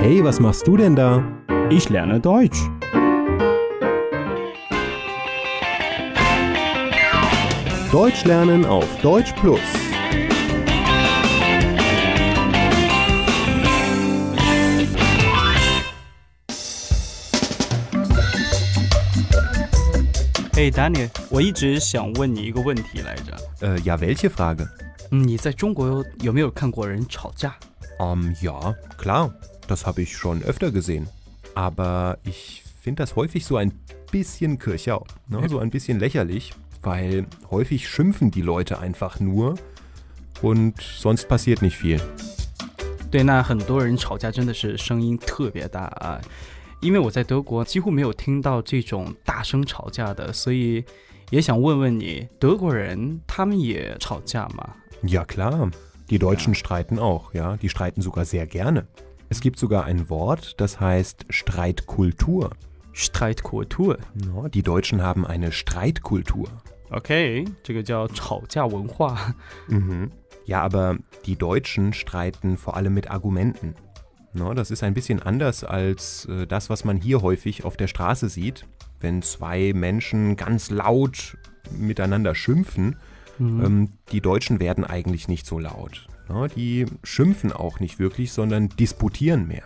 Hey, was machst du denn da? Ich lerne Deutsch. Deutsch lernen auf DeutschPlus. Hey Daniel, 我一直想问你一个问题来着。Ja, welche Frage? 你在中国有没有看过人吵架？Ja, klar.Das habe ich schon öfter gesehen. Aber ich finde das häufig so ein bisschen kirchau, ne? So ein bisschen lächerlich, weil häufig schimpfen die Leute einfach nur und sonst passiert nicht viel. 对，那很多人吵架真的是声音特别大啊，因为我在德国几乎没有听到这种大声吵架的，所以也想问问你，德国人他们也吵架吗？ Ja klar, die Deutschen streiten auch, ja, die streiten sogar sehr gerne.Es gibt sogar ein Wort, das heißt Streitkultur. Streitkultur? No, die Deutschen haben eine Streitkultur. Okay, 这个叫吵架文化。Mhm. Ja, aber die Deutschen streiten vor allem mit Argumenten. No, das ist ein bisschen anders als das, was man hier häufig auf der Straße sieht. Wenn zwei Menschen ganz laut miteinander schimpfen, die Deutschen werden eigentlich nicht so laut.Die schimpfen auch nicht wirklich, sondern disputieren mehr.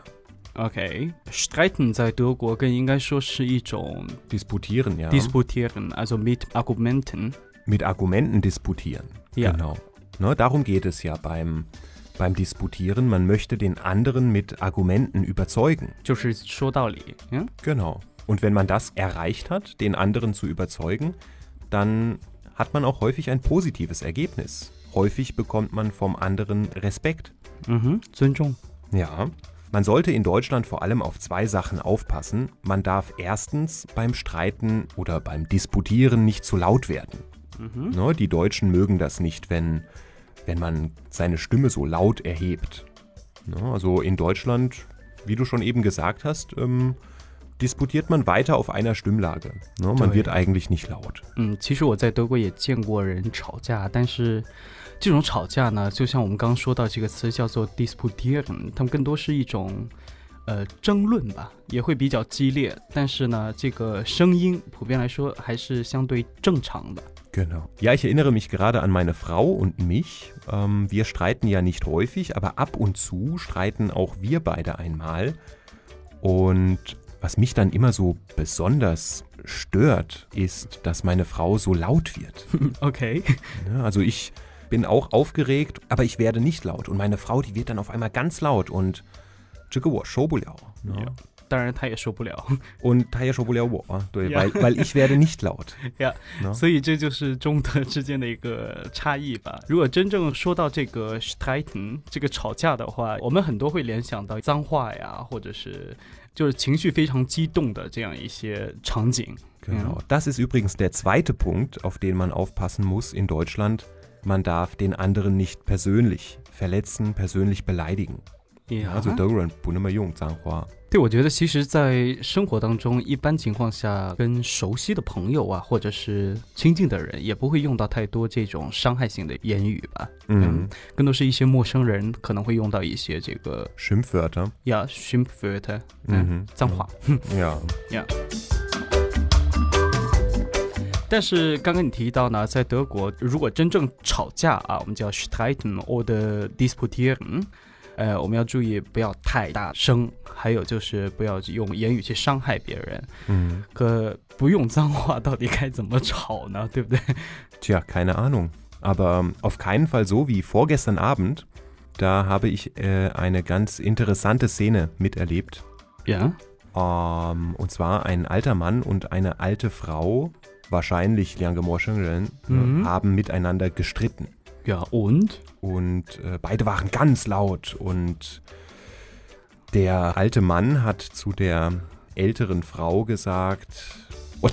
Okay, streiten 在德国更应该说是一种 Disputieren, ja. Disputieren, also mit Argumenten. Mit Argumenten disputieren, ja. Genau. Ne, darum geht es ja beim Disputieren. Man möchte den anderen mit Argumenten überzeugen. 就是说道理, ja? Genau. Und wenn man das erreicht hat, den anderen zu überzeugen, dann hat man auch häufig ein positives Ergebnis.Häufig bekommt man vom anderen Respekt. Mhm, 尊重. Ja, man sollte in Deutschland vor allem auf zwei Sachen aufpassen. Man darf erstens beim Streiten oder beim Disputieren nicht zu laut werden. Mhm. Ne, die Deutschen mögen das nicht, wenn man seine Stimme so laut erhebt. Ne, also in Deutschland, wie du schon eben gesagt hast, disputiert man weiter auf einer Stimmlage. Ne, man wird eigentlich nicht laut. 其实我在德国也见过人吵架，但是这种吵架呢，就像我们刚刚说到这个词叫做 disputieren， 他们更多是一种争论吧，也会比较激烈，但是呢，这个声音普遍来说还是相对正常的。Genau. Ja, ich erinnere mich gerade an meine Frau und mich. Wir streiten ja nicht häufig, aber ab und zu streiten auch wir beide einmal. Und was mich dann immer so besonders stört, ist, dass meine Frau so laut wird. Okay. Ja, also ich...bin auch aufgeregt, aber ich werde nicht laut. Und meine Frau, die wird dann auf einmal ganz laut und 这个我受不了。当然她也受不了。Und 她也受不了我，对， weil ich werde nicht laut. Ja, 所以这就是中德之间的一个差异吧。如果真正说到这个 streiten 这个吵架的话，我们很多会联想到脏话呀，或者是就是情绪非常激动的这样一些场景。Genau. Das ist übrigens der zweite Punkt, auf den man aufpassen muss in Deutschland.Man darf den anderen nicht persönlich verletzen, persönlich beleidigen. Yeah. 啊，就德国人不那么用脏话。对，我觉得其实在生活当中，一般情况下跟熟悉的朋友啊，或者是亲近的人，也不会用到太多这种伤害性的言语吧。嗯，更多是一些陌生人可能会用到一些这个 Schimpfwörter. Ja, Schimpfwörter. 嗯，脏话。Yeah. Yeah.但是刚刚你提到呢，在德国如果真正吵架啊，我们叫 streiten oder disputieren，我们要注意不要太大声，还有就是不要用言语去伤害别人。嗯，可不用脏话到底该怎么吵呢？对不对？ Tja, keine Ahnung. Aber auf keinen Fall so wie vorgestern Abend. Da habe ich eine ganz interessante Szene miterlebt. Ja. Und zwar ein alter Mann und eine alte Frau.Wahrscheinlich 两个陌生人haben miteinander gestritten. Ja, und? Und beide waren ganz laut. Und der alte Mann hat zu der älteren Frau gesagt, und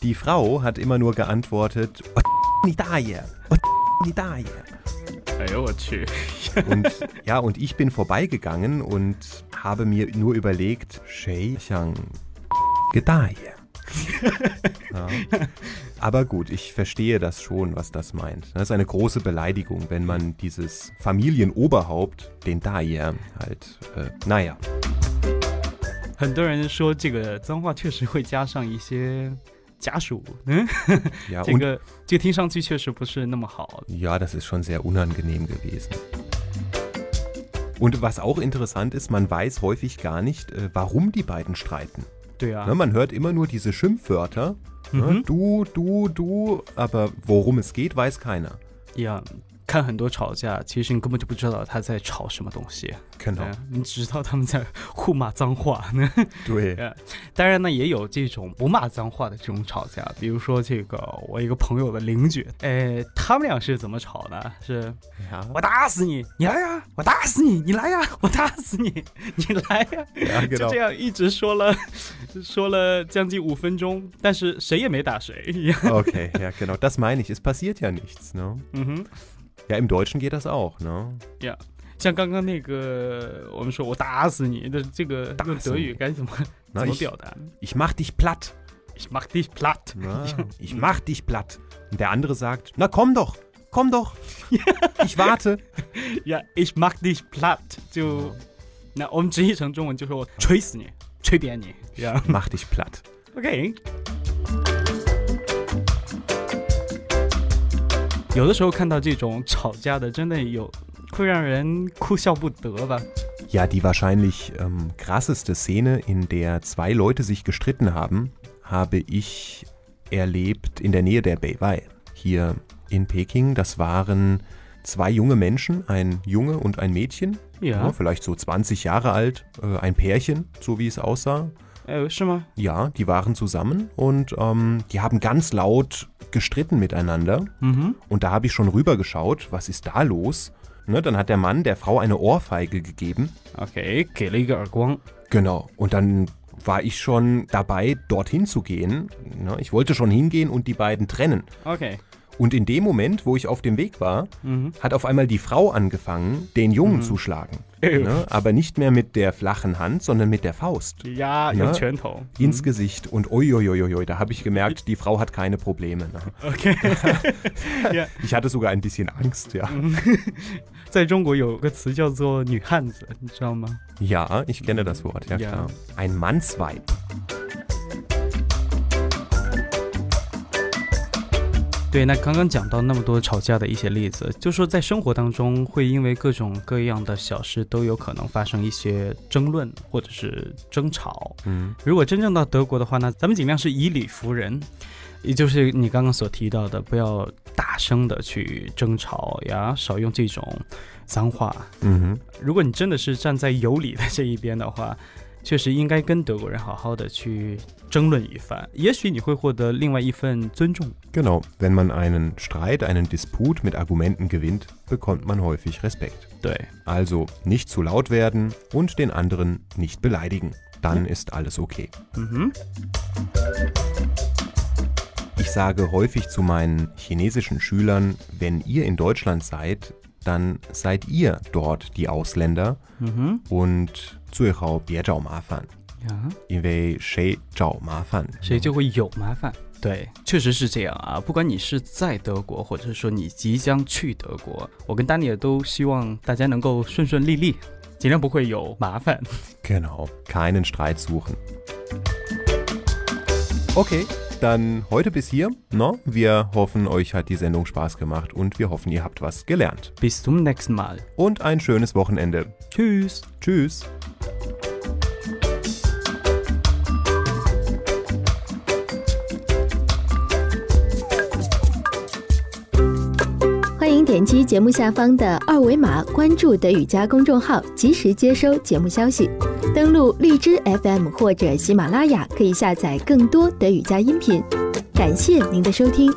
die Frau hat immer nur geantwortet, und, ja, und ich bin vorbeigegangen und habe mir nur überlegt, Shei Xiang Gedai. Aber gut, ich verstehe das schon, was das meint. Das ist eine große Beleidigung, wenn man dieses Familienoberhaupt, den Daher, halt, naja. 很多人说这个脏话确实会加上一些 家属 ja, 这个听上去确实不是那么好 Ja, das ist schon sehr unangenehm gewesen. Und was auch interessant ist, man weiß häufig gar nicht, warum die beiden streiten. Ja. Ne, man hört immer nur diese Schimpfwörter, ne, du, aber worum es geht, weiß keiner. Ja, 看很多吵架其实根本就不知道他在吵什么东西。对，当然呢也有这种不骂脏话，对，当然也有这种我骂脏话的这种吵架，比如说这个我一个朋友的邻居，他们俩是怎么吵的，是我打死你，你来呀，我打死你你来呀，我打死你你来呀，就这样一直说了，讲几5分钟，但是谁也没打谁。 Okay, ja genau, das meine ich, es passiert ja nichts, ne? Ja, im Deutschen geht das auch, ne? Ja. 像刚刚那个我们说我打死你，这个德语该怎么表达？ Ich mach dich platt. Ich mach dich platt. Na, ich mach dich platt. Und der andere sagt, na komm doch, komm doch. Ich warte. Ja, ich mach dich platt. 就那我们直译成中文就说我捶死你，捶扁你。 Ja. Ich mach dich platt. Okay. 有的时候看到这种吵架的真的有会让人哭笑不得吧。 Ja, die wahrscheinlich krasseste Szene, in der zwei Leute sich gestritten haben, habe ich erlebt in der Nähe der Beiwei, hier in Peking. Das waren zwei junge Menschen, ein Junge und ein Mädchen, ja. Ja, vielleicht so 20 Jahre alt, ein Pärchen, so wie es aussah. Schon mal. Ja, die waren zusammen und die haben ganz laut gestritten miteinander. Mhm. Und da habe ich schon rübergeschaut, was ist da los? Ne, dann hat der Mann der Frau eine Ohrfeige gegeben. Okay, genau, und dann war ich schon dabei, dorthin zu gehen. Ne, ich wollte schon hingehen und die beiden trennen. Okay. Und in dem Moment, wo ich auf dem Weg war, hat auf einmal die Frau angefangen, den Jungen zu schlagen. Ne? Aber nicht mehr mit der flachen Hand, sondern mit der Faust. Ja, ne? Ins Gesicht. Und uiuiuiui, da habe ich gemerkt, die Frau hat keine Probleme. Ne? Okay. Ja. Ich hatte sogar ein bisschen Angst, ja. 在中国有个词叫做女汉子，你知道吗？ Ja, ich kenne das Wort, ja klar. Ein Mannsweib. 对，那刚刚讲到那么多吵架的一些例子，就说在生活当中会因为各种各样的小事都有可能发生一些争论或者是争吵。如果真正到德国的话，那咱们尽量是以理服人，也就是你刚刚所提到的，不要大声的去争吵呀，少用这种脏话。如果你真的是站在有理的这一边的话， 确实应该跟德国人好好的去争论一番，也许你会获得另外一份尊重。 Genau, wenn man einen Streit, einen Disput mit Argumenten gewinnt, bekommt man häufig Respekt. 对. Also nicht zu laut werden und den anderen nicht beleidigen. Dann ist alles okay. Mhm. Ich sage häufig zu meinen chinesischen Schülern, wenn ihr in Deutschland seid, dann seid ihr dort die Ausländer und 最好别找麻烦 因为谁找麻烦 谁就会有麻烦 对，确实是这样啊。 不管你是在德国或者是说你即将去德国， 我跟丹尼尔都希望大家能够顺顺利利， 尽量不会有麻烦。 Genau, keinen Streit suchen. Okay, dann heute bis hier. No? Wir hoffen, euch hat die Sendung Spaß gemacht und wir hoffen, ihr habt was gelernt. Bis zum nächsten Mal. Und ein schönes Wochenende. Tschüss. Tschüss.点击节目下方的二维码关注德语家公众号，及时接收节目消息。登录荔枝FM 或者喜马拉雅，可以下载更多德语家音频。感谢您的收听。